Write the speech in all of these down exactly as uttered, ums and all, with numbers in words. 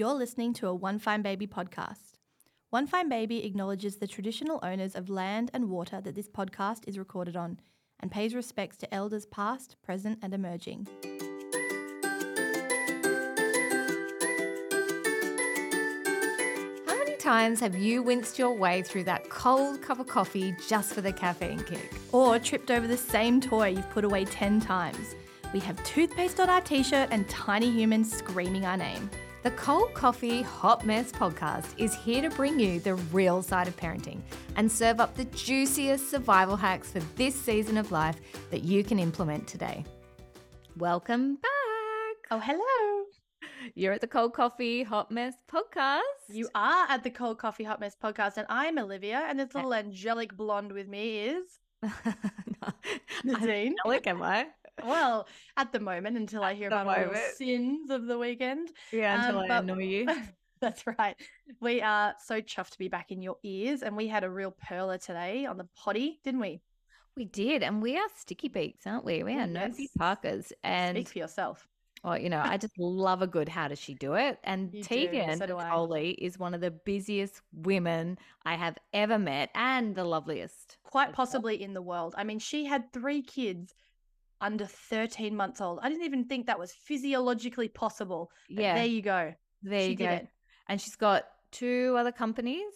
You're listening to a One Fine Baby podcast. One Fine Baby acknowledges the traditional owners of land and water that this podcast is recorded on and pays respects to elders past, present and emerging. How many times have you winced your way through that cold cup of coffee just for the caffeine kick? Or tripped over the same toy you've put away ten times? We have toothpaste on our t-shirt and tiny humans screaming our name. The Cold Coffee Hot Mess Podcast is here to bring you the real side of parenting and serve up the juiciest survival hacks for this season of life that you can implement today. Welcome back. Oh, hello. You're at the Cold Coffee Hot Mess Podcast. You are at the Cold Coffee Hot Mess Podcast, and I'm Olivia, and this little angelic blonde with me is... no, Nadean. Angelic, am I? Well, at the moment, until I hear about all the sins of the weekend. Yeah, until um, I annoy you. That's right. We are so chuffed to be back in your ears, and we had a real perler today on the potty, didn't we? We did, and we are sticky beaks, aren't we? We are yes. nosy Parkers. And speak for yourself. Oh, you know, I just love a good how does she do it? And you Tegan Natoli so is one of the busiest women I have ever met, and the loveliest. Quite possibly well. in the world. I mean, she had three kids under thirteen months old. I didn't even think that was physiologically possible. Yeah. There you go. There you go. She did it. And she's got two other companies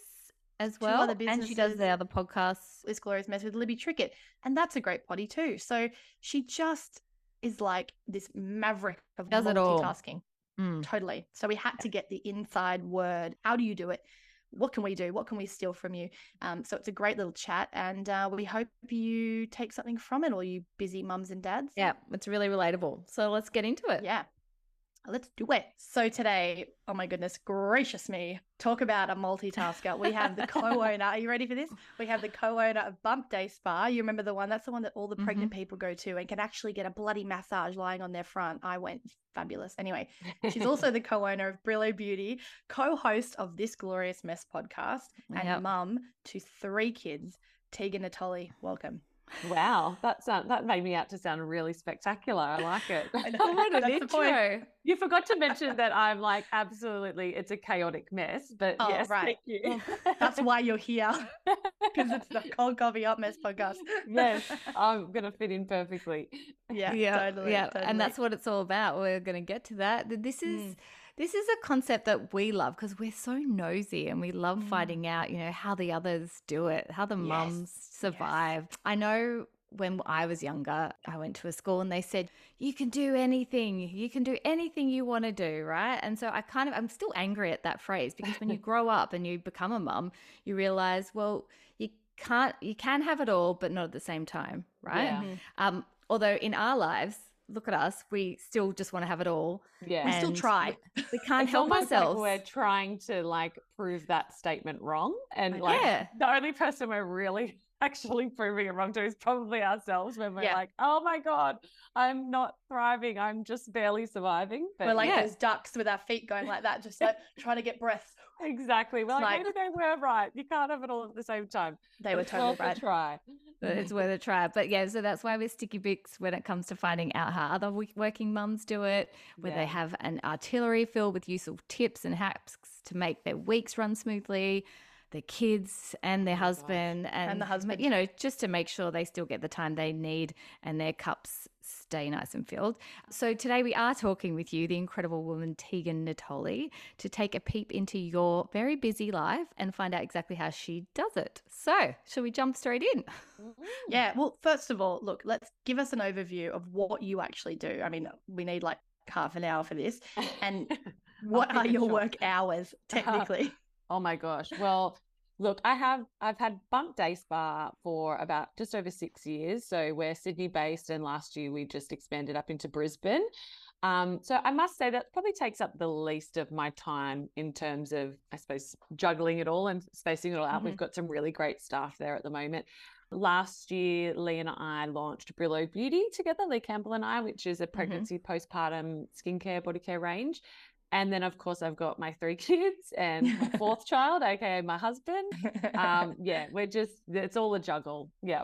as well. Two other businesses. And she does the other podcasts. This Glorious Mess with Libby Trickett. And that's a great potty too. So she just is like this maverick of does multitasking. Mm. Totally. So we had to get the inside word. How do you do it? What can we do? What can we steal from you? Um, so it's a great little chat, and uh, we hope you take something from it, all you busy mums and dads. Yeah, it's really relatable. So let's get into it. Yeah, let's do it. So today, oh my goodness gracious me, talk about a multitasker. We have the co-owner. Are you ready for this? We have the co-owner of Bump Day Spa. You remember the one? That's the one that all the pregnant mm-hmm. people go to and can actually get a bloody massage lying on their front. I went. Fabulous. Anyway, she's also the co-owner of Brillo Beauty, co-host of This Glorious Mess Podcast, and yep. mum to three kids. Tegan Natoli, welcome. Wow, that sound, that made me out to sound really spectacular. I like it. I know. What an intro. You forgot to mention that I'm like, absolutely, it's a chaotic mess, but oh, yes, right. thank you. That's why you're here, because it's the Cold Coffee Hot Mess Podcast. Yes, I'm going to fit in perfectly. Yeah, yeah, totally, yeah. Totally. And that's what it's all about. We're going to get to that. This is... Mm. This is a concept that we love because we're so nosy and we love mm. finding out, you know, how the others do it, how the yes. mums survive. Yes. I know when I was younger, I went to a school and they said, you can do anything. You can do anything you want to do, right? And so I kind of, I'm still angry at that phrase, because when you grow up and you become a mum, you realize, well, you can't, you can have it all, but not at the same time, right? Yeah. Mm-hmm. Um, although in our lives, look at us, we still just want to have it all. Yeah. We still try. We can't it's help ourselves. Like we're trying to like prove that statement wrong. And like yeah. the only person we're really actually proving it wrong to is probably ourselves, when we're yeah. like, oh my God, I'm not thriving. I'm just barely surviving. But we're like yeah. those ducks with our feet going like that, just like trying to get breath. Exactly. Well, like, maybe they were right. You can't have it all at the same time. They were totally right. Try. It's worth a try. But yeah, so that's why we're sticky bicks when it comes to finding out how other working mums do it, where yeah. they have an artillery filled with useful tips and hacks to make their weeks run smoothly, their kids and their oh husband and, and the husband, you know, just to make sure they still get the time they need and their cups stay nice and filled. So today we are talking with you, the incredible woman Tegan Natoli, to take a peep into your very busy life and find out exactly how she does it. So shall we jump straight in? Yeah. Well, first of all, look, let's give us an overview of what you actually do. I mean, we need like half an hour for this. And what are your work hours technically? Oh, oh my gosh. Well, look, I have, I've had Bump Day Spa for about just over six years. So we're Sydney based, and last year we just expanded up into Brisbane. Um, so I must say that probably takes up the least of my time in terms of, I suppose, juggling it all and spacing it all out. Mm-hmm. We've got some really great staff there at the moment. Last year, Lee and I launched Brillo Beauty together, Lee Campbell and I, which is a pregnancy, mm-hmm. postpartum skincare, body care range. And then, of course, I've got my three kids and my fourth child, aka my husband. Um, yeah, we're just, it's all a juggle. Yeah.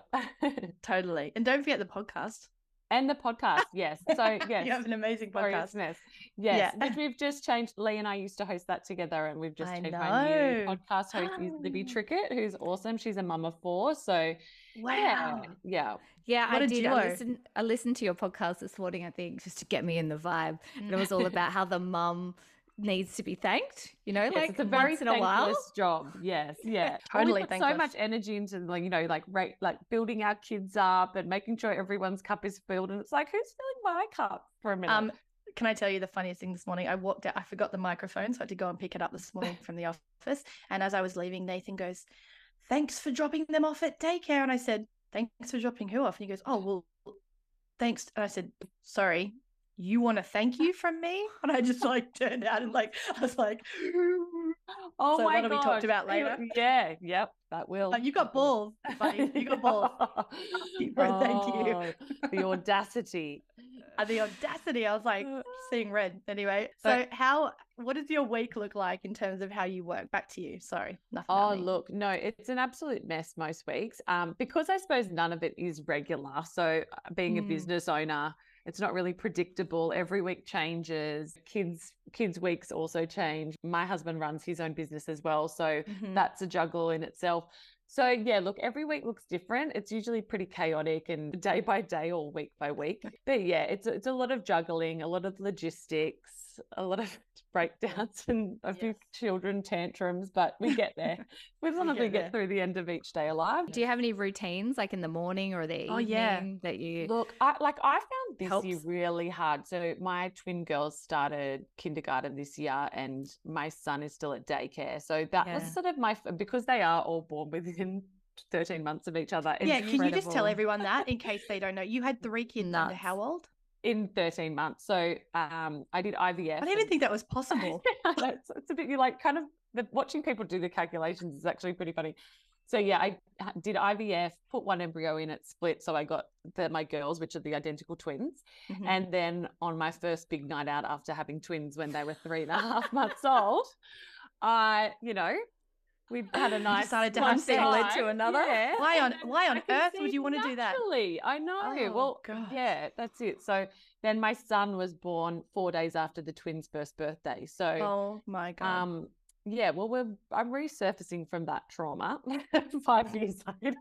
Totally. And don't forget the podcast. And the podcast, yes. So, yes. You have an amazing podcast. Yes, yeah. Which we've just changed. Lee and I used to host that together, and we've just I changed know. My new podcast host oh. is Libby Trickett, who's awesome. She's a mum of four. So, wow. Yeah. Yeah, yeah what I did. I listened, I listened to your podcast this morning, I think, just to get me in the vibe. And it was all about how the mum needs to be thanked, you know, yes, like it's a very once in a while job. Yes, yeah, totally. Put so much energy into, like, you know, like right, like building our kids up and making sure everyone's cup is filled, and it's like, who's filling my cup for a minute? Um, can I tell you the funniest thing this morning? I walked out, I forgot the microphone, so I had to go and pick it up this morning from the office. And as I was leaving, Nathan goes, "Thanks for dropping them off at daycare." And I said, "Thanks for dropping who off?" And he goes, "Oh, well, thanks." And I said, "Sorry. You want a thank you from me?" And I just like turned out and like I was like, "Oh so my god!" That'll be talked about later. Yeah, yep, that will. Like, you got balls, buddy. You got balls. Oh, thank you. The audacity. Uh, the audacity. I was like seeing red. Anyway, so but, how? What does your week look like in terms of how you work? Back to you. Sorry, nothing. Oh look, no, it's an absolute mess most weeks. Um, because I suppose none of it is regular. So being a mm. business owner. It's not really predictable. Every week changes. Kids, kids weeks also change. My husband runs his own business as well. So mm-hmm. that's a juggle in itself. So yeah, look, every week looks different. It's usually pretty chaotic and day by day or week by week. But yeah, it's, it's a lot of juggling, a lot of logistics, a lot of breakdowns and a yes. few children tantrums, but we get there. We probably get, get through the end of each day alive. Do you have any routines like in the morning or the evening oh, yeah. that you look? I, like I found this helps. year really hard. So my twin girls started kindergarten this year, and my son is still at daycare. So that yeah. was sort of my because they are all born within thirteen months of each other. Yeah, incredible. Can you just tell everyone that in case they don't know? You had three kids Nuts. under how old? In thirteen months. So um, I did I V F. I didn't even and... think that was possible. it's, it's a bit, you like kind of the, watching people do the calculations is actually pretty funny. So yeah, I did I V F, put one embryo in, it split. So I got the, my girls, which are the identical twins. Mm-hmm. And then on my first big night out after having twins when they were three and a half months old, I, you know, we had a nice started to one thing led to another. Yeah. Why on why on earth would you want to do that? Naturally, I know. Oh, well, God. Yeah, that's it. So then my son was born four days after the twins' first birthday. So oh my God. Um, yeah, well, we're I'm resurfacing from that trauma five years later.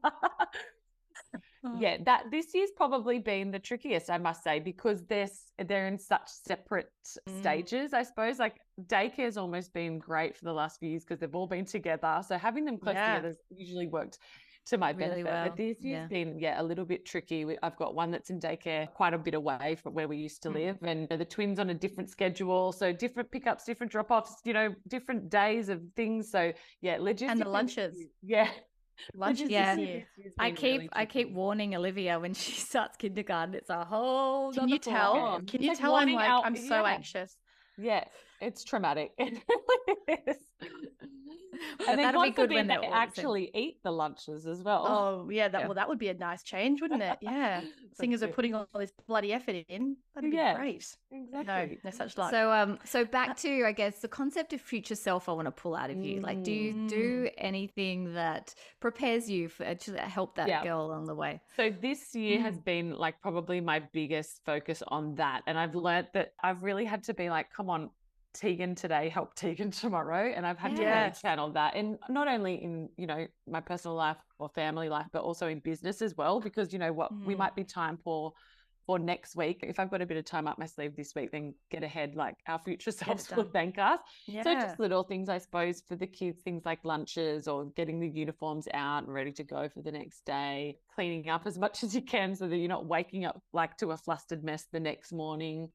Yeah, that this year's probably been the trickiest, I must say, because they're they're in such separate mm. stages, I suppose. Like daycare's almost been great for the last few years because they've all been together. So having them close yeah. together usually worked to my really benefit. Well. But this year's yeah. been yeah a little bit tricky. We, I've got one that's in daycare quite a bit away from where we used to mm. live, and you know, the twins on a different schedule, so different pickups, different drop-offs, you know, different days of things. So yeah, logistics and the lunches. Yeah. Lunch yeah I keep really I keep warning Olivia when she starts kindergarten, it's a whole can you tell program. Can you it's tell I'm like out, I'm so yeah. anxious yeah it's traumatic it really is. And then that'll be good when they actually eat the lunches as well. Oh yeah that yeah. well that would be a nice change, wouldn't it? Yeah seeing as they're putting all this bloody effort in, that'd be yeah, great. Exactly. No, no such luck. So um so back to I guess the concept of future self I want to pull out of you. Mm. Like do you do anything that prepares you for to help that yeah. girl along the way? So this year mm. has been like probably my biggest focus on that. And I've learned that I've really had to be like, come on, Tegan today, help Tegan tomorrow. And I've had yes. to really channel that. And not only in, you know, my personal life or family life, but also in business as well, because you know what, mm. we might be time poor for next week. If I've got a bit of time up my sleeve this week, then get ahead, like our future selves will thank us. Yeah. So just little things, I suppose, for the kids, things like lunches or getting the uniforms out and ready to go for the next day, cleaning up as much as you can so that you're not waking up like to a flustered mess the next morning.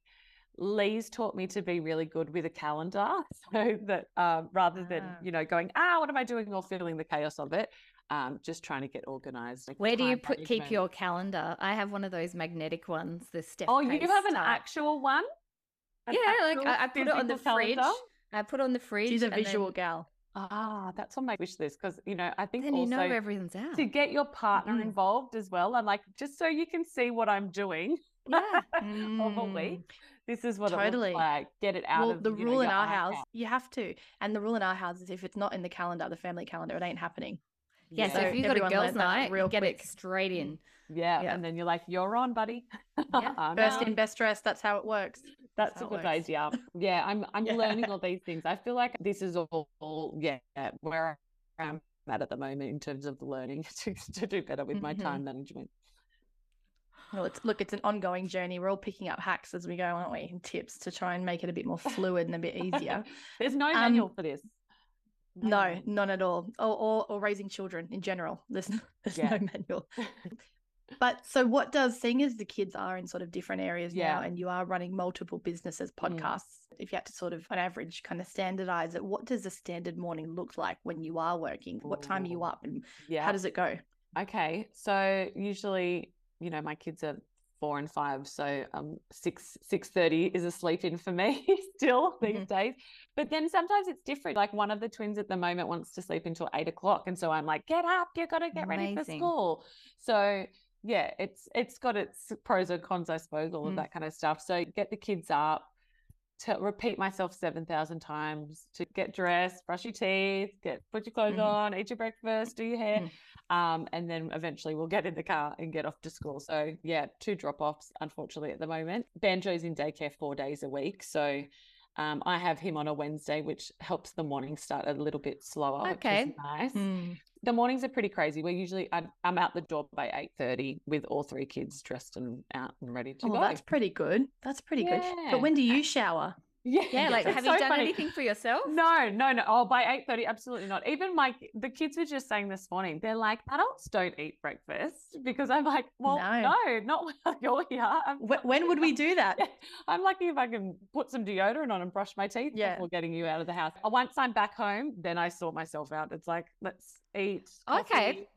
Lee's taught me to be really good with a calendar, so that uh, rather than, you know, going, ah, what am I doing, or feeling the chaos of it, um, just trying to get organised. Like where do you put, keep your calendar? I have one of those magnetic ones, the step. Oh, you have an actual one? An yeah, actual like I, I put it on the calendar? fridge. I put it on the fridge. She's a visual then... gal. Ah, that's on my wish list because, you know, I think then also you know everything's out. To get your partner mm. involved as well. I'm like, just so you can see what I'm doing. Yeah, probably. Mm. This is what totally. It looks like. Get it out well, of the rule know, in our house. house. You have to. And the rule in our house is if it's not in the calendar, the family calendar, it ain't happening. Yeah, yeah. So, so if you've got a girls' night, real get quick. It straight in. Yeah, yeah, and then you're like, you're on, buddy. Yeah. First in, best dressed. That's how it works. That's, that's a good idea. Yeah, I'm I'm yeah. learning all these things. I feel like this is all, all yeah, where I'm at at the moment in terms of learning to, to do better with my mm-hmm. time management. Well, it's, look, it's an ongoing journey. We're all picking up hacks as we go, aren't we? And tips to try and make it a bit more fluid and a bit easier. There's no manual um, for this. No. no, none at all. Or, or, or raising children in general. There's, there's yeah. no manual. But so what does, seeing as the kids are in sort of different areas yeah. now, and you are running multiple businesses, podcasts, mm. if you had to sort of on average kind of standardize it, what does a standard morning look like when you are working? Ooh. What time are you up and yeah. how does it go? Okay. So usually, you know, my kids are four and five, so um six six thirty is a sleep in for me still these mm-hmm. days. But then sometimes it's different. Like one of the twins at the moment wants to sleep until eight o'clock, and so I'm like, get up, you gotta get Amazing. Ready for school. So yeah, it's it's got its pros and cons, I suppose, all mm-hmm. of that kind of stuff. So get the kids up, to repeat myself seven thousand times to get dressed, brush your teeth, get put your clothes mm-hmm. on, eat your breakfast, do your hair, mm-hmm. um, and then eventually we'll get in the car and get off to school. So yeah, two drop-offs unfortunately at the moment. Banjo's in daycare four days a week, so um, I have him on a Wednesday, which helps the morning start a little bit slower. Okay, which is nice. Mm. The mornings are pretty crazy. We're usually I'm, I'm out the door by eight thirty with all three kids dressed and out and ready to oh, go. That's pretty good. That's pretty yeah. good. But when do you shower? Yeah, yeah. Like, have so you done funny. Anything for yourself? No, no, no. Oh, by eight thirty, absolutely not. Even my the kids were just saying this morning, they're like, adults don't eat breakfast, because I'm like, well, no, no not when you're here. I'm when, when would we do that? I'm lucky if I can put some deodorant on and brush my teeth yeah. before getting you out of the house. Once I'm back home, then I sort myself out. It's like, let's eat. Coffee. Okay.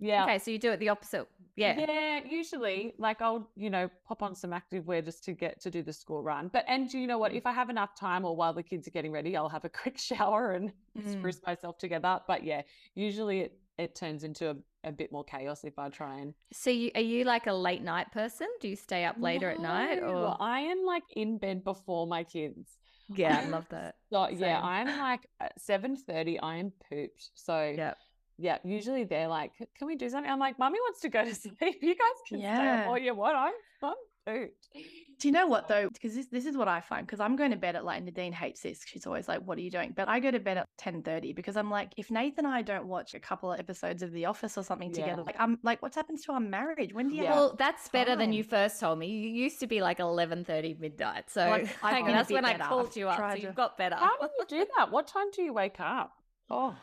Yeah. Okay, so you do it the opposite. Yeah. Yeah, usually like I'll, you know, pop on some activewear just to get to do the school run. But and you know what, if I have enough time or while the kids are getting ready, I'll have a quick shower and mm. spruce myself together. But yeah, usually it, it turns into a, a bit more chaos if I try and. So you, are you like a late night person? Do you stay up later no, at night? Or I am like in bed before my kids. Yeah, I love that. So, yeah, I'm like at seven thirty, I am pooped. So yeah. Yeah, usually they're like, can we do something? I'm like, Mummy wants to go to sleep. You guys can yeah. stay up all you want. I'm, I'm pooped. Do you know what, though? Because this, this is what I find. Because I'm going to bed at like, Nadean hates this. She's always like, what are you doing? But I go to bed at ten thirty because I'm like, if Nathan and I don't watch a couple of episodes of The Office or something yeah. together, like, I'm like, what happens to our marriage? When do you yeah. Well, that's better time? Than you first told me. You used to be like eleven thirty midnight. So well, I mean, that's when better. I called you up. So to... you've got better. How do you do that? What time do you wake up? Oh,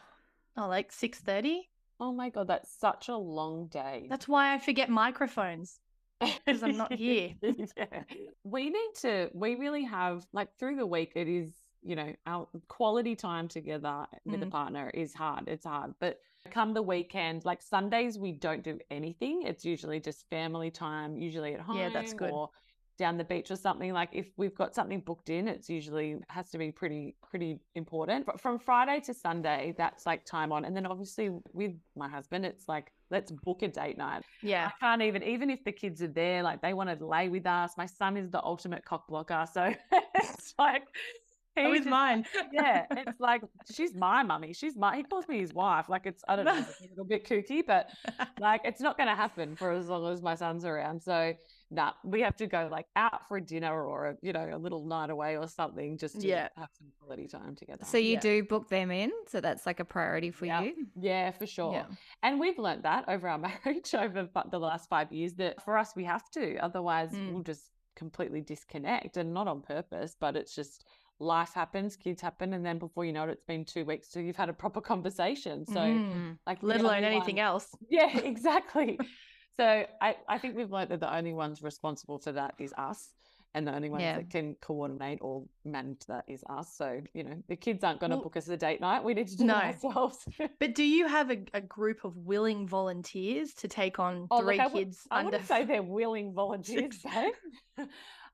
Oh, like six thirty? Oh, my God, that's such a long day. That's why I forget microphones, because I'm not here. yeah. We need to, we really have, like through the week, it is, you know, our quality time together with mm. a partner is hard. It's hard. But come the weekend, like Sundays, we don't do anything. It's usually just family time, usually at home. Yeah, that's good. Or down the beach or something. Like if we've got something booked in, it's usually has to be pretty pretty important. But from Friday to Sunday, that's like time on. And then obviously with my husband, it's like, let's book a date night. Yeah, I can't even even if the kids are there, like they want to lay with us. My son is the ultimate cock blocker, so it's like he's oh, just, mine. Yeah, it's like she's my mummy. She's my. He calls me his wife. Like it's I don't know, it's a little bit kooky, but like it's not going to happen for as long as my son's around. So. Nah, we have to go like out for a dinner or a, you know, a little night away or something just to yeah. have some quality time together. So you yeah. do book them in, so that's like a priority for yeah. you. Yeah, for sure. Yeah. And we've learned that over our marriage over the last five years that for us we have to, otherwise mm. we'll just completely disconnect, and not on purpose, but it's just life happens, kids happen, and then before you know it, it's been two weeks till you've had a proper conversation. So mm. like let alone anything else. Yeah, exactly. So I, I think we've learned that the only ones responsible for that is us, and the only ones yeah. that can coordinate or manage that is us. So, you know, the kids aren't going to well, book us a date night. We need to do no. it ourselves. But do you have a, a group of willing volunteers to take on oh, three look, I kids? Would, under... I wouldn't say they're willing volunteers. Though.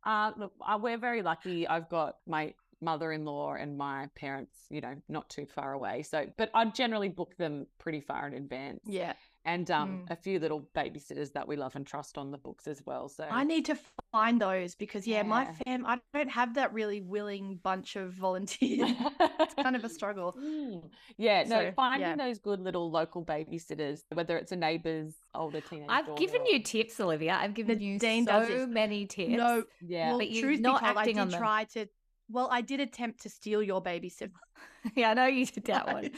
uh, look, we're very lucky. I've got my mother-in-law and my parents, you know, not too far away. So, but I'd generally book them pretty far in advance. Yeah. And um, mm. a few little babysitters that we love and trust on the books as well. So I need to find those because, yeah, yeah. my fam, I don't have that really willing bunch of volunteers. It's kind of a struggle. Mm. Yeah, so, no, finding yeah. those good little local babysitters, whether it's a neighbour's older teenager. I've given you tips, Olivia. I've given you so many tips. No, yeah. Well, but you're not acting I did on them. Try to, well, I did attempt to steal your babysitter. Yeah, I know you did that one.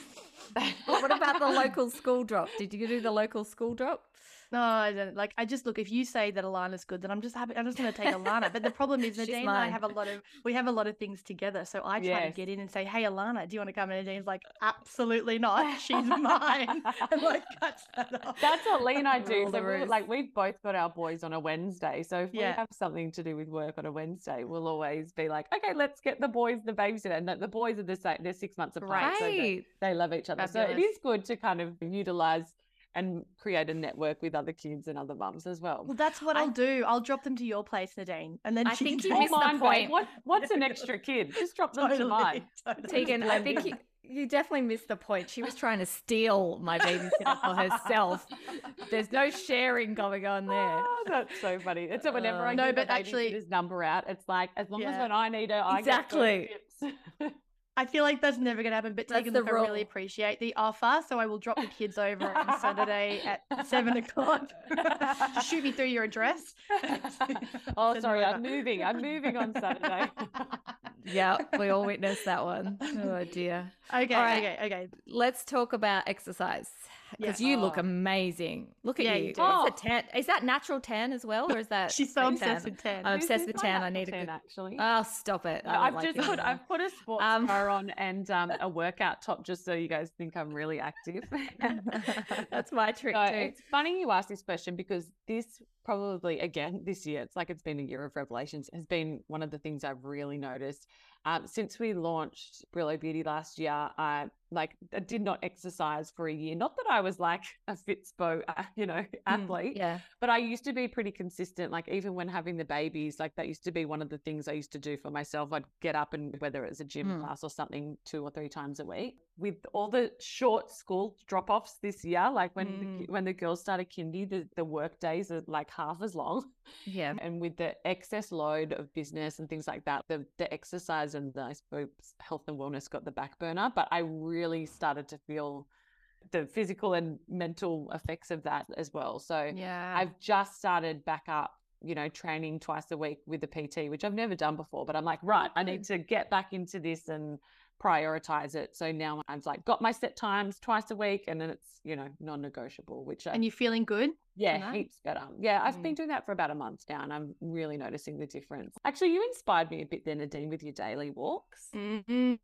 But what about the local school drop? Did you do the local school drop? No, I don't. Like, I just look, if you say that Alana's good, then I'm just happy. I'm just going to take Alana. But the problem is Nadean and I have a lot of, we have a lot of things together. So I try yes. to get in and say, hey, Alana, do you want to come? And Nadean's like, absolutely not. She's mine. And like, cuts that off. That's what Lee and I do. So we're, like, we've both got our boys on a Wednesday. So if yeah. we have something to do with work on a Wednesday, we'll always be like, okay, let's get the boys the babysitter. And the boys are the same. They're six months apart. Right. So they, they love each other. So it is good to kind of utilize and create a network with other kids and other mums as well. Well, that's what I, I'll do. I'll drop them to your place, Nadean. And then I she think can you missed the point. What, what's an extra kid? Just drop them totally, to mine. Totally. Tegan, I think you, you definitely missed the point. She was trying to steal my babysitter for herself. There's no sharing going on there. Oh, that's so funny. It's that whenever uh, I no, but actually his number out, it's like as long yeah. as when I need her, I exactly. get tips. I feel like that's never going to happen, but Tegan, I really appreciate the offer, so I will drop the kids over on Saturday at seven o'clock. Just shoot me through your address. Oh, sorry, I'm moving. I'm moving on Saturday. Yeah, we all witnessed that one. Oh, dear. Okay, right. okay, okay. Let's talk about exercise because yeah. you oh. look amazing. Look at yeah, you. you oh. It's a tan. Is that natural tan as well, or is that? She's so obsessed tan? with tan. I'm obsessed with tan. I need tan, a good... actually. Oh, stop it. No, I I've like just it. put I've put a sports um, car on and um, a workout top just so you guys think I'm really active. That's my trick so too. It's funny you asked this question because this probably again this year, it's like it's been a year of revelations, has been one of the things I've really noticed. Um, since we launched Brillo Beauty last year, I like I did not exercise for a year. Not that I was like a Fitspo, uh, you know, athlete, mm, yeah. but I used to be pretty consistent. Like even when having the babies, like that used to be one of the things I used to do for myself. I'd get up and whether it was a gym mm. class or something two or three times a week. With all the short school drop-offs this year, like when mm. the, when the girls started kindy, the, the work days are like half as long. Yeah. And with the excess load of business and things like that, the, the exercise and the, I suppose, health and wellness got the back burner. But I really started to feel the physical and mental effects of that as well. So yeah. I've just started back up, you know, training twice a week with a P T, which I've never done before. But I'm like, right, I need to get back into this and prioritize it. So now I've like got my set times twice a week and then it's, you know, non-negotiable, which. I, and you're feeling good? Yeah, tonight? Heaps better. Yeah. I've mm. been doing that for about a month now and I'm really noticing the difference. Actually, you inspired me a bit there, Nadean, with your daily walks. Mm-hmm.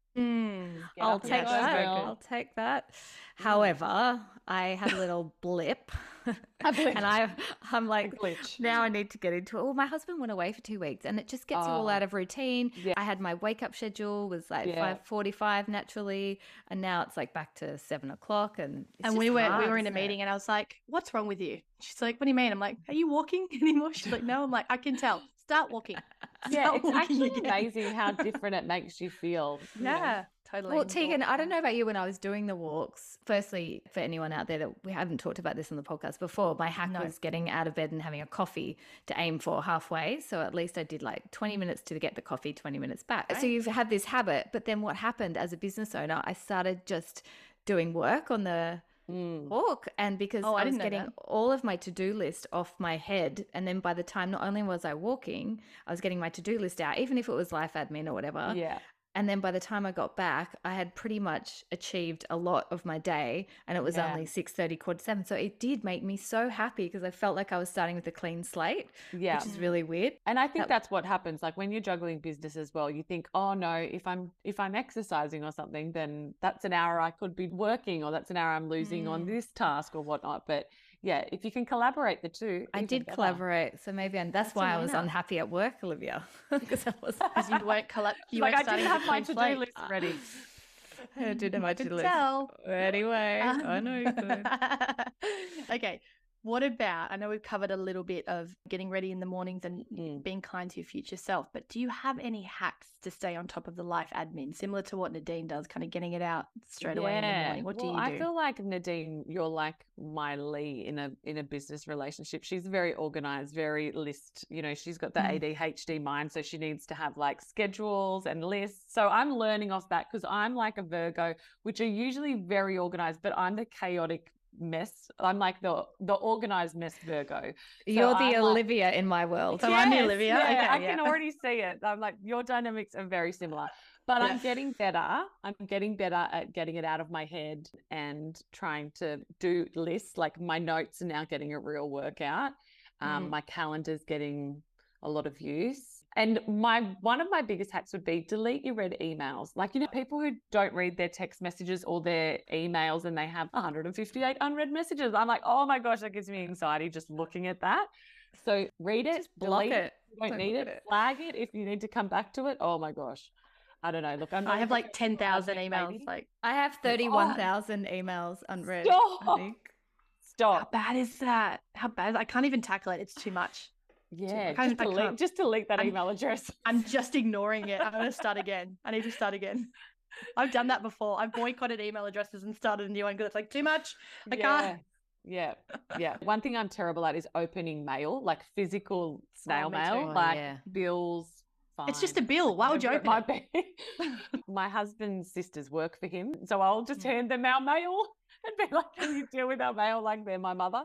I'll take that. I'll take that. However, I had a little blip and I, I'm like, now I need to get into it. Well, my husband went away for two weeks and it just gets oh. you all out of routine. Yeah. I had my wake up schedule was like yeah. five forty-five naturally. And now it's like back to seven o'clock. And it's and we were, hard, we were in a meeting it? and I was like, what's wrong with you? She's like, what do you mean? I'm like, are you walking anymore? She's like, no. I'm like, I can tell. Start walking. Yeah, it's actually amazing how different it makes you feel. Yeah, you know? Totally. Well, Tegan, I don't know about you when I was doing the walks. Firstly, for anyone out there that we haven't talked about this on the podcast before, my hack no. was getting out of bed and having a coffee to aim for halfway. So at least I did like twenty minutes to get the coffee, twenty minutes back. Right. So you've had this habit, but then what happened as a business owner, I started just doing work on the Mm. walk, and because oh, I, I was getting that. all of my to-do list off my head, and then by the time not only was I walking, I was getting my to-do list out, even if it was life admin or whatever. Yeah. And then by the time I got back, I had pretty much achieved a lot of my day, and it was yeah. only six thirty, quarter to seven. So it did make me so happy because I felt like I was starting with a clean slate, yeah. which is really weird. And I think that- that's what happens. Like when you're juggling business as well, you think, oh no, if I'm if I'm exercising or something, then that's an hour I could be working, or that's an hour I'm losing mm. on this task or whatnot. But yeah, if you can collaborate the two. I did better. collaborate. So maybe, and that's, that's why I was unhappy at work, Olivia, because I was because you weren't collab- you like weren't starting to have my to-do list ready. I didn't have my to-do list. Anyway, um. I know. Okay. What about, I know we've covered a little bit of getting ready in the mornings and mm. being kind to your future self, but do you have any hacks to stay on top of the life admin, similar to what Nadean does, kind of getting it out straight yeah. away in the morning? What well, do you do? I feel like, Nadean, you're like my Lee in a in a business relationship. She's very organized, very list, you know, she's got the mm. A D H D mind, so she needs to have like schedules and lists. So I'm learning off that because I'm like a Virgo, which are usually very organized, but I'm the chaotic mess. I'm like the the organized mess Virgo. So you're the I'm Olivia like, in my world. So yes, I'm the Olivia. Yeah, okay, I yeah. can already see it. I'm like, your dynamics are very similar. But yes. I'm getting better. I'm getting better at getting it out of my head and trying to do lists. Like my notes are now getting a real workout. Um, mm. My calendar's getting a lot of use. And my one of my biggest hacks would be delete your read emails. Like, you know, people who don't read their text messages or their emails and they have one hundred fifty-eight unread messages. I'm like, oh my gosh, that gives me anxiety just looking at that. So read it, just block delete it. If you don't, don't need it, it, flag it if you need to come back to it. Oh my gosh. I don't know. Look, I'm I have like ten thousand emails. Maybe. Like I have thirty-one thousand oh. emails unread. Stop. I think. Stop. How bad is that? How bad is that? I can't even tackle it. It's too much. Yeah, just delete, just delete that I'm, email address. I'm just ignoring it. I'm going to start again. I need to start again. I've done that before. I've boycotted email addresses and started a new one because it's like too much. I yeah, can't. Yeah, yeah. One thing I'm terrible at is opening mail, like physical snail oh, mail, too. like yeah. bills. Fine. It's just a bill. Why would you open my it? My husband's sisters work for him, so I'll just hand them our mail and be like, can you deal with our mail like they're my mother?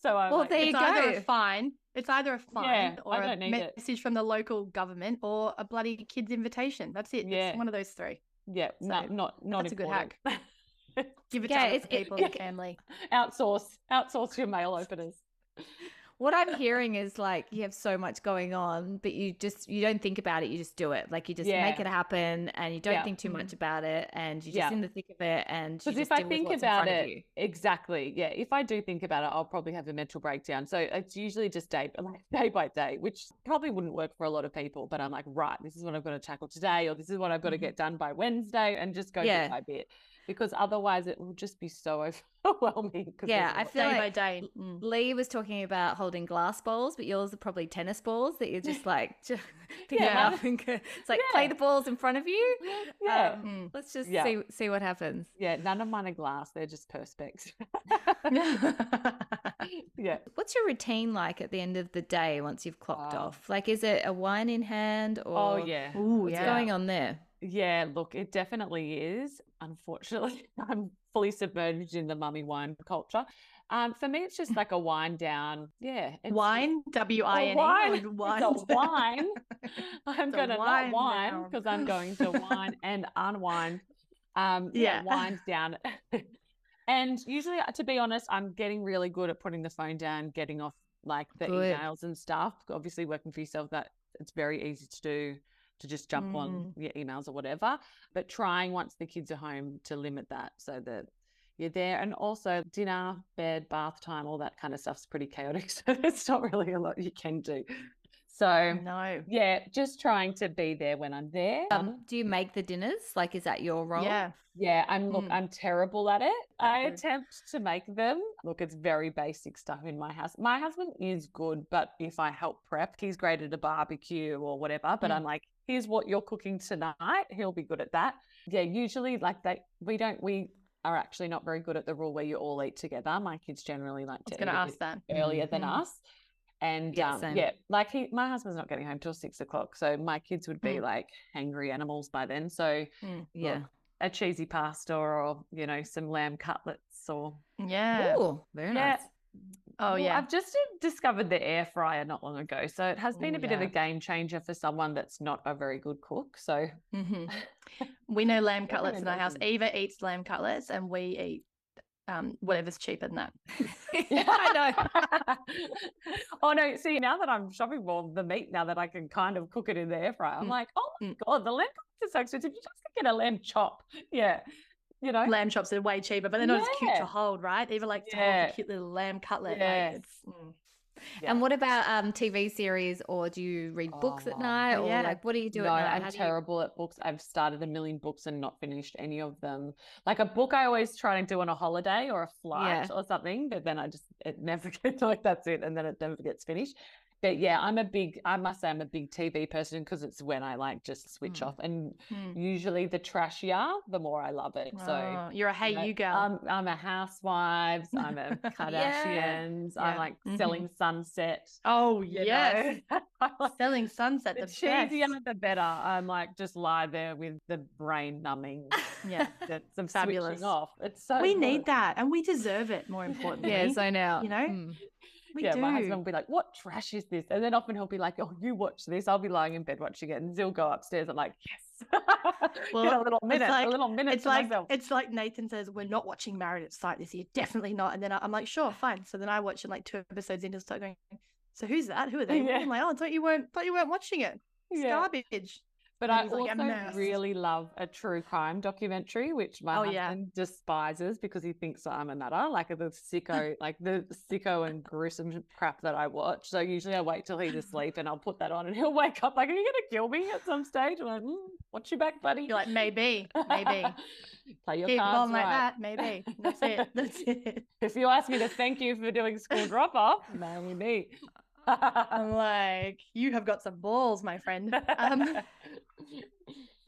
So I'm well, like, there you it's go. Either a fine. It's either a fine yeah, or a message it. from the local government or a bloody kid's invitation. That's it. Yeah. It's one of those three. Yeah, so no, not not that's important. A good hack. Give it yeah, to other people in yeah. the family. Outsource. Outsource your mail openers. What I'm hearing is like you have so much going on, but you just you don't think about it. You just do it. Like you just yeah. make it happen, and you don't yeah. think too much about it, and you're just yeah. in the thick of it. And because if I think about it, exactly, yeah. If I do think about it, I'll probably have a mental breakdown. So it's usually just day, like day by day, which probably wouldn't work for a lot of people. But I'm like, right, this is what I've got to tackle today, or this is what I've got to get done by Wednesday, and just go yeah. bit by bit. Because otherwise it will just be so overwhelming. Yeah, I feel day like by day. Lee was talking about holding glass bowls, but yours are probably tennis balls that you're just like just picking yeah. up and go, it's like yeah. play the balls in front of you. Yeah, um, let's just yeah. see see what happens. Yeah, none of mine are glass; they're just perspex. yeah. What's your routine like at the end of the day once you've clocked oh. off? Like, is it a wine in hand or? Oh yeah. Ooh, what's yeah. going on there? Yeah, look, it definitely is. Unfortunately, I'm fully submerged in the mummy wine culture. Um, for me, it's just like a wind down. Yeah. It's wine, W I N E. Wine. Wine. It's a wine. I'm going to not wine because I'm going to wine and unwind. Um, yeah. yeah. Wind down. And usually, to be honest, I'm getting really good at putting the phone down, getting off like the good. emails and stuff. Obviously, working for yourself, that it's very easy to do. To just jump mm. on your emails or whatever, but trying once the kids are home to limit that so that you're there. And also dinner, bed, bath time, all that kind of stuff's pretty chaotic. So there's not really a lot you can do. So no, yeah, just trying to be there when I'm there. Um, do you make the dinners? Like, is that your role? Yeah, yeah. I'm look, mm. I'm terrible at it. I attempt to make them. Look, it's very basic stuff in my house. My husband is good, but if I help prep, he's great at a barbecue or whatever. But mm. I'm like, here's what you're cooking tonight. He'll be good at that. Yeah, usually like they we don't we. are actually not very good at the rule where you all eat together. My kids generally like to eat ask that. earlier mm-hmm. than us. And yeah, um, yeah like he, my husband's not getting home till six o'clock. So my kids would be mm. like hangry animals by then. So mm. yeah, look, a cheesy pasta or, you know, some lamb cutlets or. Yeah. Ooh, very yeah. nice. Oh well, yeah. I've just discovered the air fryer not long ago. So it has been Ooh, a bit yeah. of a game changer for someone that's not a very good cook. So mm-hmm. we know lamb cutlets in our house. Eva eats lamb cutlets and we eat um, whatever's cheaper than that. yeah, I know. oh no, see now that I'm shopping for the meat, now that I can kind of cook it in the air fryer, I'm mm. like, oh my mm. God, the lamb cutlets are so expensive. You just get a lamb chop. Yeah. You know, lamb chops are way cheaper, but they're not yeah. as cute to hold, right? Even like yeah. to hold a cute little lamb cutlet. Yes. Like it's, mm. Yeah. And what about um, T V series, or do you read books oh, at night, or yeah. like what do you do no, at night? I'm How terrible you... at books. I've started a million books and not finished any of them. Like a book I always try to do on a holiday or a flight yeah. or something, but then I just, it never gets like that's it. And then it never gets finished. But yeah, I'm a big, I must say I'm a big T V person, because it's when I like just switch mm. off, and mm. usually the trashier, the more I love it. Oh, so you're a hey you, know, you girl. I'm, I'm a Housewives, I'm a Kardashians, yeah. I'm like mm-hmm. selling Sunset. Oh yes. Like, selling Sunset, the, the cheesier the better. I'm like just lie there with the brain numbing. Yeah. That's some fabulous off. It's so we good. Need that, and we deserve it, more importantly. Yeah, so now you know. Mm. We yeah, do. My husband will be like, what trash is this? And then often he'll be like, oh, you watch this. I'll be lying in bed watching it. And he'll go upstairs. I'm like, yes. Well, a little minute, like, a little minute it's to like, myself. It's like Nathan says, we're not watching Married at Sight this year. Definitely not. And then I'm like, sure, fine. So then I watch it like two episodes in, and start going, so who's that? Who are they? Yeah. I'm like, oh, I thought you weren't, thought you weren't watching it. It's yeah. garbage. But I also like, really love a true crime documentary, which my oh, husband yeah. despises, because he thinks I'm a nutter, like the sicko, like the sicko and gruesome crap that I watch. So usually I wait till he's asleep and I'll put that on, and he'll wake up like, are you going to kill me at some stage? I'm like, mm, watch your back, buddy. You're like, maybe, maybe. Play your Keep cards on right. like that, maybe. That's it. That's it. If you ask me to thank you for doing school drop-off, maybe. I'm like, you have got some balls, my friend. Um,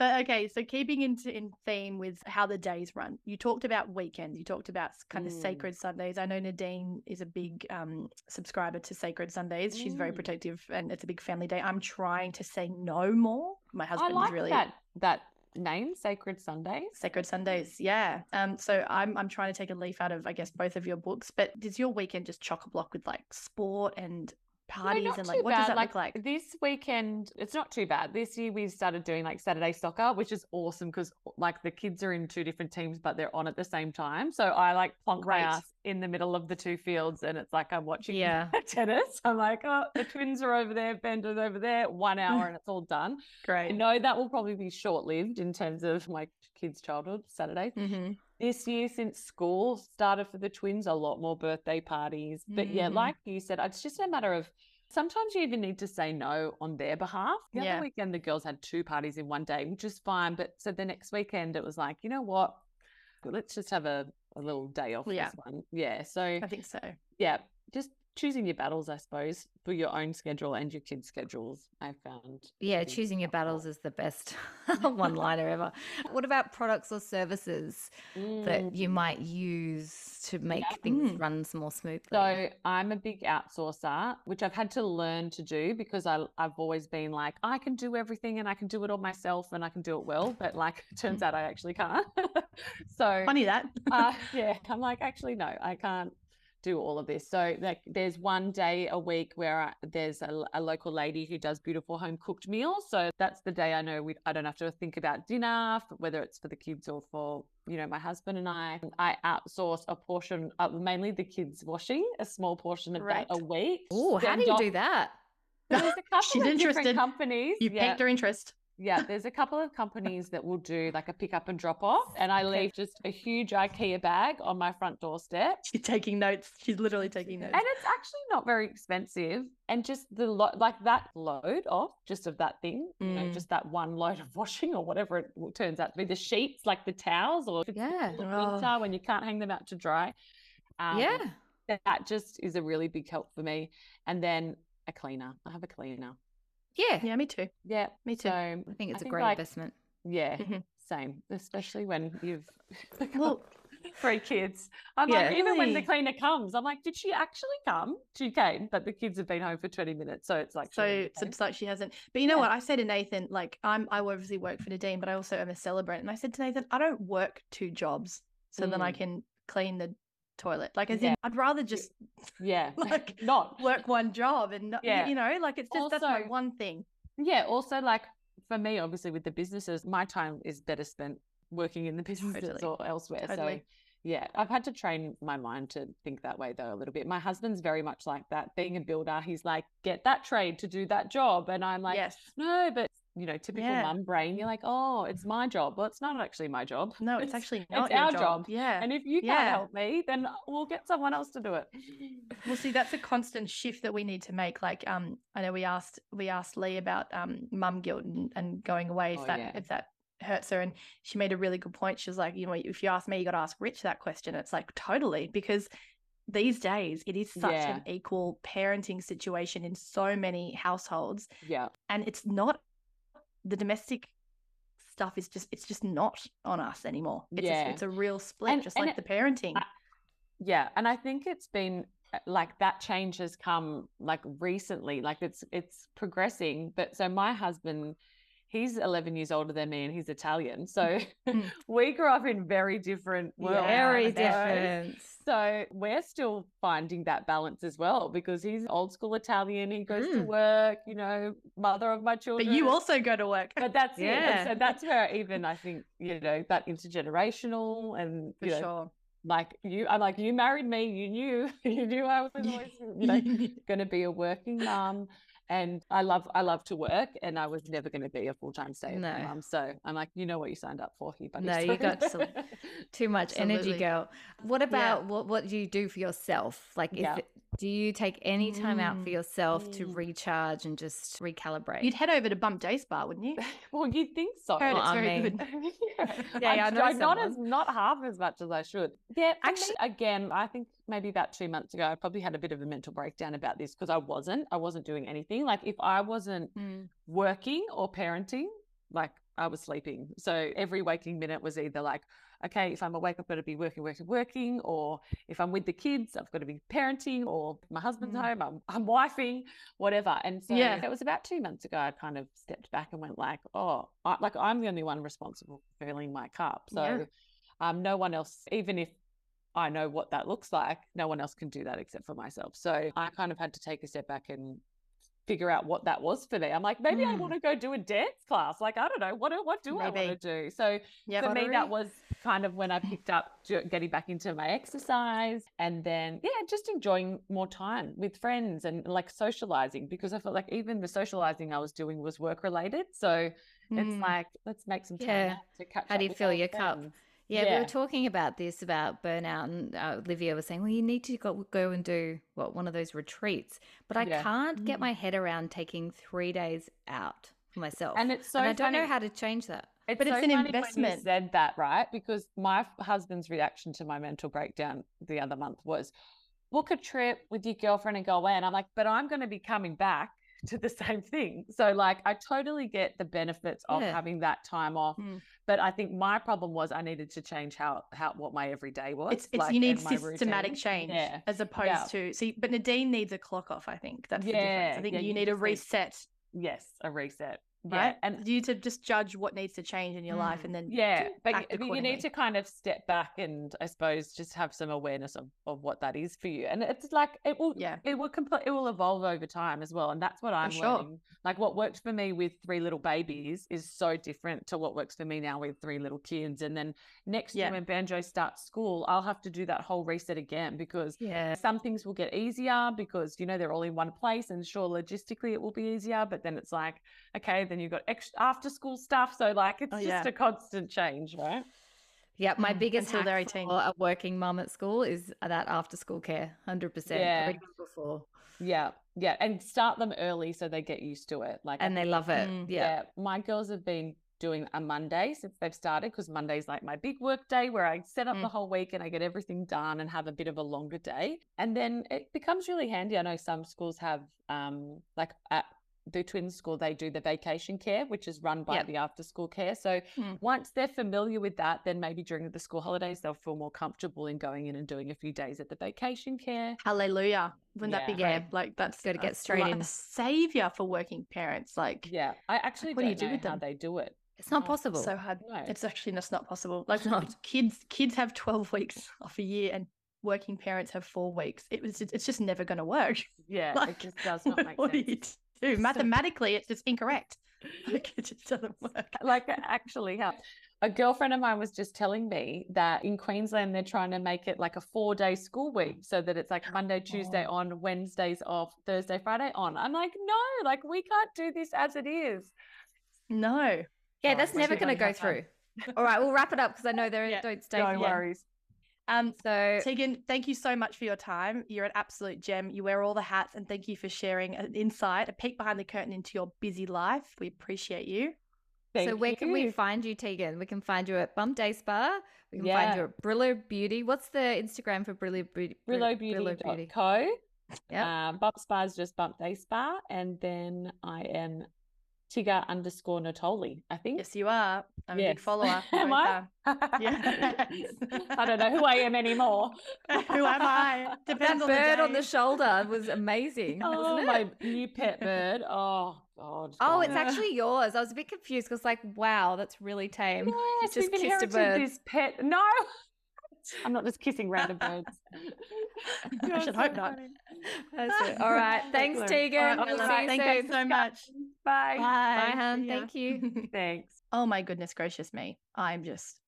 but okay, so keeping into in theme with how the days run, you talked about weekends, you talked about kind of mm. sacred Sundays. I know Nadean is a big um subscriber to sacred Sundays. mm. She's very protective, and it's a big family day. I'm trying to say no more. My husband's like really that that name, Sacred Sundays. Sacred Sundays, yeah. Um, so I'm I'm trying to take a leaf out of, I guess, both of your books. But is your weekend just chock a block with like sport and parties? No, and like what bad. Does that like, look like this weekend? It's not too bad. This year we've started doing like Saturday soccer, which is awesome, because like the kids are in two different teams, but they're on at the same time. So I like plonk right. my ass in the middle of the two fields, and it's like I'm watching yeah. tennis. I'm like, oh, the Twins are over there, Bender's over there, one hour and it's all done. Great. No, that will probably be short-lived in terms of my kids' childhood Saturdays. Mm-hmm. This year, since school started for the Twins, a lot more birthday parties. But mm-hmm. yeah, like you said, it's just a matter of sometimes you even need to say no on their behalf. The yeah. other weekend, the girls had two parties in one day, which is fine. But so the next weekend, it was like, you know what? Let's just have a, a little day off yeah. this one. Yeah. So I think so. Yeah. Just choosing your battles, I suppose, for your own schedule and your kids' schedules, I found. Yeah, choosing your battles is the best one-liner ever. What about products or services mm. that you might use to make yeah. things mm. run more smoothly? So I'm a big outsourcer, which I've had to learn to do, because I, I've always been like, I can do everything and I can do it all myself and I can do it well. But like, it turns out I actually can't. So funny that. uh, yeah, I'm like, actually, no, I can't do all of this. So like there's one day a week where I, there's a, a local lady who does beautiful home cooked meals. So that's the day I know we I don't have to think about dinner, whether it's for the kids or for, you know, my husband and I. I outsource a portion, uh, mainly the kids washing, a small portion of right. that a week. Oh, how do you off. do that? There's a couple She's of interested. different companies. You yeah. piqued her interest. Yeah, there's a couple of companies that will do like a pick up and drop off, and I leave just a huge IKEA bag on my front doorstep. She's taking notes. She's literally taking notes. And it's actually not very expensive, and just the lo- like that load of just of that thing, mm. you know, just that one load of washing or whatever it turns out to be, the sheets, like the towels, or yeah, the winter oh. when you can't hang them out to dry. Um, yeah, that just is a really big help for me. And then a cleaner. I have a cleaner. Yeah. Yeah, me too. Yeah. Me too. So, I think it's I a think great like, investment. Yeah. Mm-hmm. Same. Especially when you've got three kids. I'm yeah, like, really? Even when the cleaner comes, I'm like, did she actually come? She came, but the kids have been home for twenty minutes. So it's like, so, okay. so it's like she hasn't. But you know yeah. what? I said to Nathan, like, I'm, I obviously work for Nadean, but I also am a celebrant. And I said to Nathan, I don't work two jobs so mm. then I can clean the toilet, like as yeah. in I'd rather just yeah like not work one job and not, yeah. you know, like it's just also, that's my one thing. Yeah, also like for me obviously with the businesses, my time is better spent working in the businesses totally. Or elsewhere totally. So yeah, I've had to train my mind to think that way though a little bit. My husband's very much like that, being a builder. He's like, get that trade to do that job, and I'm like yes. no, but you know, typical yeah. mum brain, you're like, oh, it's my job. Well, it's not actually my job. No, it's, it's actually not it's your our job. job. Yeah. And if you yeah. can't help me, then we'll get someone else to do it. Well, see, that's a constant shift that we need to make. Like, um, I know we asked we asked Lee about um mum guilt and, and going away, if oh, that yeah. if that hurts her, and she made a really good point. She was like, you know, if you ask me, you got to ask Rich that question. It's like, totally, because these days it is such yeah. an equal parenting situation in so many households. Yeah. And it's not, the domestic stuff is just, it's just not on us anymore. It's, yeah. a, it's a real split, and, just and like it, the parenting. I, yeah. And I think it's been like that change has come like recently, like it's, it's progressing. But so my husband, he's eleven years older than me and he's Italian. So we grew up in very different worlds. Yeah, very different. So we're still finding that balance as well, because he's old school Italian. He goes mm. to work, you know, mother of my children. But you also go to work. But that's yeah. it. And so that's where even I think, you know, that intergenerational and, For you know, sure. like you, I'm like, you married me. You knew, you knew I was always, you know, going to be a working mum. And I love, I love to work, and I was never going to be a full-time stay-at-home no. mum. So I'm like, you know what you signed up for here, buddy. No, you got so, too much Absolutely. energy, girl. What about yeah. what, what do you do for yourself? Like, is yeah. it, do you take any time mm. out for yourself mm. to recharge and just recalibrate? You'd head over to Bump Day Spa, wouldn't you? Well, you'd think so. Heard well, it's I very mean, good. yeah, yeah, I'm, yeah I know I'm not as not half as much as I should. Yeah, actually, I mean, again, I think maybe about two months ago, I probably had a bit of a mental breakdown about this, because I wasn't, I wasn't doing anything. Like if I wasn't mm. working or parenting, like I was sleeping. So every waking minute was either like, okay, if I'm awake, I've got to be working, working, working. Or if I'm with the kids, I've got to be parenting, or my husband's mm. home, I'm, I'm wifing, whatever. And so yeah. it was about two months ago, I kind of stepped back and went like, oh, I, like I'm the only one responsible for filling my cup. So yeah. um, no one else, even if I know what that looks like, no one else can do that except for myself. So I kind of had to take a step back and figure out what that was for me. I'm like, maybe mm. I want to go do a dance class. Like, I don't know. What, what do maybe. I want to do? So yeah, for pottery. me, that was kind of when I picked up getting back into my exercise, and then, yeah, just enjoying more time with friends and like socializing, because I felt like even the socializing I was doing was work related. So mm. it's like, let's make some time yeah. to catch up. How do you fill your friends. cup? Yeah, yeah, we were talking about this, about burnout, and uh, Olivia was saying, well, you need to go, go and do, what, one of those retreats. But I yeah. can't mm. get my head around taking three days out for myself. And it's so and I funny. don't know how to change that. It's but so it's an funny investment. When you said that, right? Because my husband's reaction to my mental breakdown the other month was, book a trip with your girlfriend and go away. And I'm like, but I'm going to be coming back to the same thing. So like I totally get the benefits of yeah. having that time off, mm. but I think my problem was I needed to change how how what my everyday was. It's, it's like, you need systematic routine. change yeah. as opposed yeah. to see. But Nadine needs a clock off. I think that's yeah. the difference. I think yeah, you, you need a reset. Need, yes, a reset. Right, yeah. and you to just judge what needs to change in your mm. life, and then yeah, but you need to kind of step back and I suppose just have some awareness of, of what that is for you. And it's like it will, yeah, it will complete, it will evolve over time as well. And that's what I'm sure. learning. Like what worked for me with three little babies is so different to what works for me now with three little kids. And then next yeah. year when Banjo starts school, I'll have to do that whole reset again, because yeah. some things will get easier because you know they're all in one place, and sure, logistically it will be easier. But then it's like okay. Then you've got extra after school stuff. So like, it's oh, just yeah. a constant change, right? Yeah. My biggest hack for a working mum at school is that after school care, one hundred percent. Yeah. Yeah. Yeah. And start them early so they get used to it. Like, and they love it. Mm, yeah. yeah. My girls have been doing a Monday since they've started, because Monday's like my big work day where I set up mm. the whole week and I get everything done and have a bit of a longer day. And then it becomes really handy. I know some schools have um like at the twins school, they do the vacation care, which is run by yep. the after school care. So mm. once they're familiar with that, then maybe during the school holidays, they'll feel more comfortable in going in and doing a few days at the vacation care. Hallelujah. Wouldn't yeah, that be great? Right. Like that's got to get straight like in. A savior for working parents. Like, yeah, I actually like, what don't do you do know with them? How they do it. It's not oh, possible. It's so hard. No. It's actually just not possible. Like not. kids, kids have twelve weeks off a year, and working parents have four weeks. It was, it's just never going to work. Yeah. Like, it just does not make sense. Too. Mathematically, it's just incorrect. Like, it just doesn't work. Like actually, a girlfriend of mine was just telling me that in Queensland, they're trying to make it like a four-day school week so that it's like Monday, Tuesday oh. on, Wednesdays off, Thursday, Friday on. I'm like, no, like we can't do this as it is. No. Yeah, oh, that's never going to go through. All right, we'll wrap it up because I know there yeah. don't stay. No worries. Um, so Tegan, thank you so much for your time. You're an absolute gem. You wear all the hats, and thank you for sharing an insight, a peek behind the curtain into your busy life. We appreciate you. Thank so where you. Can we find you, Tegan? We can find you at Bump Day Spa. We can yeah. find you at Brillo Beauty. What's the Instagram for Brillo Beauty? Brillo Beauty. Brillo Beauty. Co. Yeah. Um, Bump Spa is just Bump Day Spa, and then I am Tegan underscore Natoli, I think. Yes, you are. I'm yes. a big follower. Am I? Yeah. I don't know who I am anymore. Who am I? Depends that on bird the bird on the shoulder was amazing. Oh, wasn't it? My new pet bird. Oh, God. Oh, it's actually yours. I was a bit confused because, like, wow, that's really tame. Yes, you just we've kissed a bird. This pet. No. I'm not just kissing random birds. I should so hope not. All right. Thanks, Tegan. All right, all right. Thank soon. You so much. Bye. Bye, Bye hun. Thank you. Thanks. Oh, my goodness gracious me. I'm just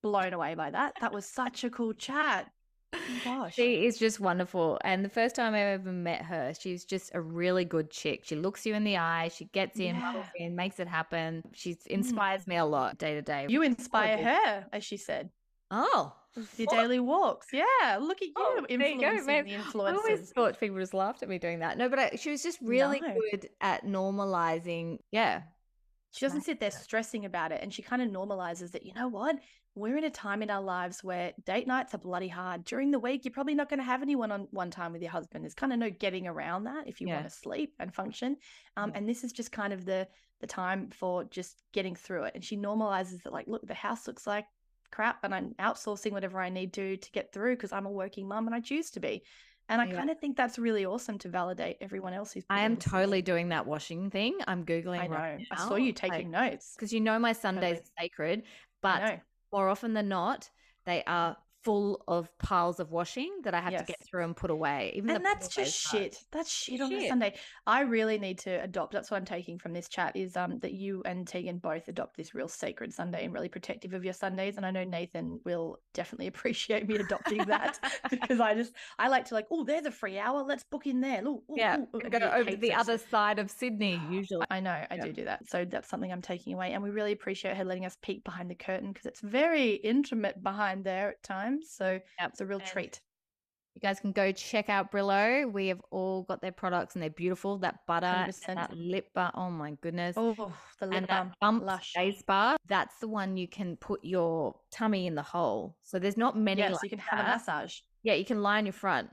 blown away by that. That was such a cool chat. Oh, gosh. She is just wonderful. And the first time I ever met her, she's just a really good chick. She looks you in the eye. She gets in, yeah. in makes it happen. She inspires mm. me a lot day to day. You inspire oh, her, as she said. Oh. Your what? Daily walks. Yeah. Look at you. Oh, influencing there you go, man. The influencers. I always thought people just laughed at me doing that. No, but I, she was just really no. good at normalizing. Yeah. She doesn't nice. sit there stressing about it. And she kind of normalizes that, you know what? We're in a time in our lives where date nights are bloody hard. During the week, you're probably not going to have anyone on one time with your husband. There's kind of no getting around that if you yeah. want to sleep and function. Um, yeah. And this is just kind of the the time for just getting through it. And she normalizes that, like, look, the house looks like crap and I'm outsourcing whatever I need to to get through because I'm a working mum and I choose to be. And I yeah. kind of think that's really awesome to validate everyone else who's. I am totally doing that washing thing. I'm Googling I know. Right now. I saw you taking like, notes. Because you know my Sundays totally. Are sacred, but more often than not, they are full of piles of washing that I have yes. to get through and put away. Even and that's just shit. Part. That's shit, shit on a Sunday. I really need to adopt. That's what I'm taking from this chat is um that you and Tegan both adopt this real sacred Sunday and really protective of your Sundays. And I know Nathan will definitely appreciate me adopting that because I just I like to like oh there's a free hour let's book in there. Ooh, ooh, yeah, ooh. Go over the it. Other side of Sydney usually. I know I yeah. do do that. So that's something I'm taking away. And we really appreciate her letting us peek behind the curtain because it's very intimate behind there at times. So yep. it's a real and treat. You guys can go check out Brillo. We have all got their products and they're beautiful. That butter, and that lip bar. Oh my goodness. Oh, the lip bar. Bump Day Spa. That's the one you can put your tummy in the hole. So there's not many. Yes, yeah, like so you can that. Have a massage. Yeah, you can lie on your front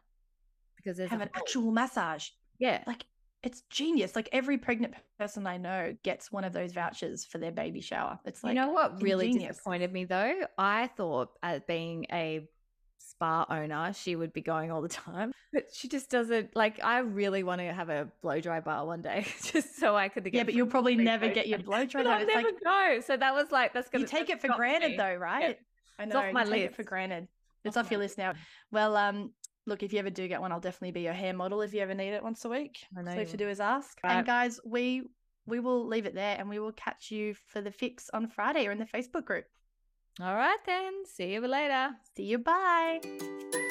because there's have an actual massage. Yeah, like it's genius. Like every pregnant person I know gets one of those vouchers for their baby shower. It's like, you know what really ingenious. Disappointed me though? I thought as being a spa owner, she would be going all the time, but she just doesn't like, I really want to have a blow dry bar one day just so I could get. Yeah, but you'll probably never get your blow dry bar. It's never like, go. So that was like, that's going to, you take it for granted me. Though, right? Yep. I know. It's off my list. Take it for granted. It's off, off your list now. Well, um, look, if you ever do get one, I'll definitely be your hair model if you ever need it once a week. I know. So all you have to do is ask. Right. And guys, we we will leave it there and we will catch you for the fix on Friday or in the Facebook group. All right then. See you later. See you. Bye.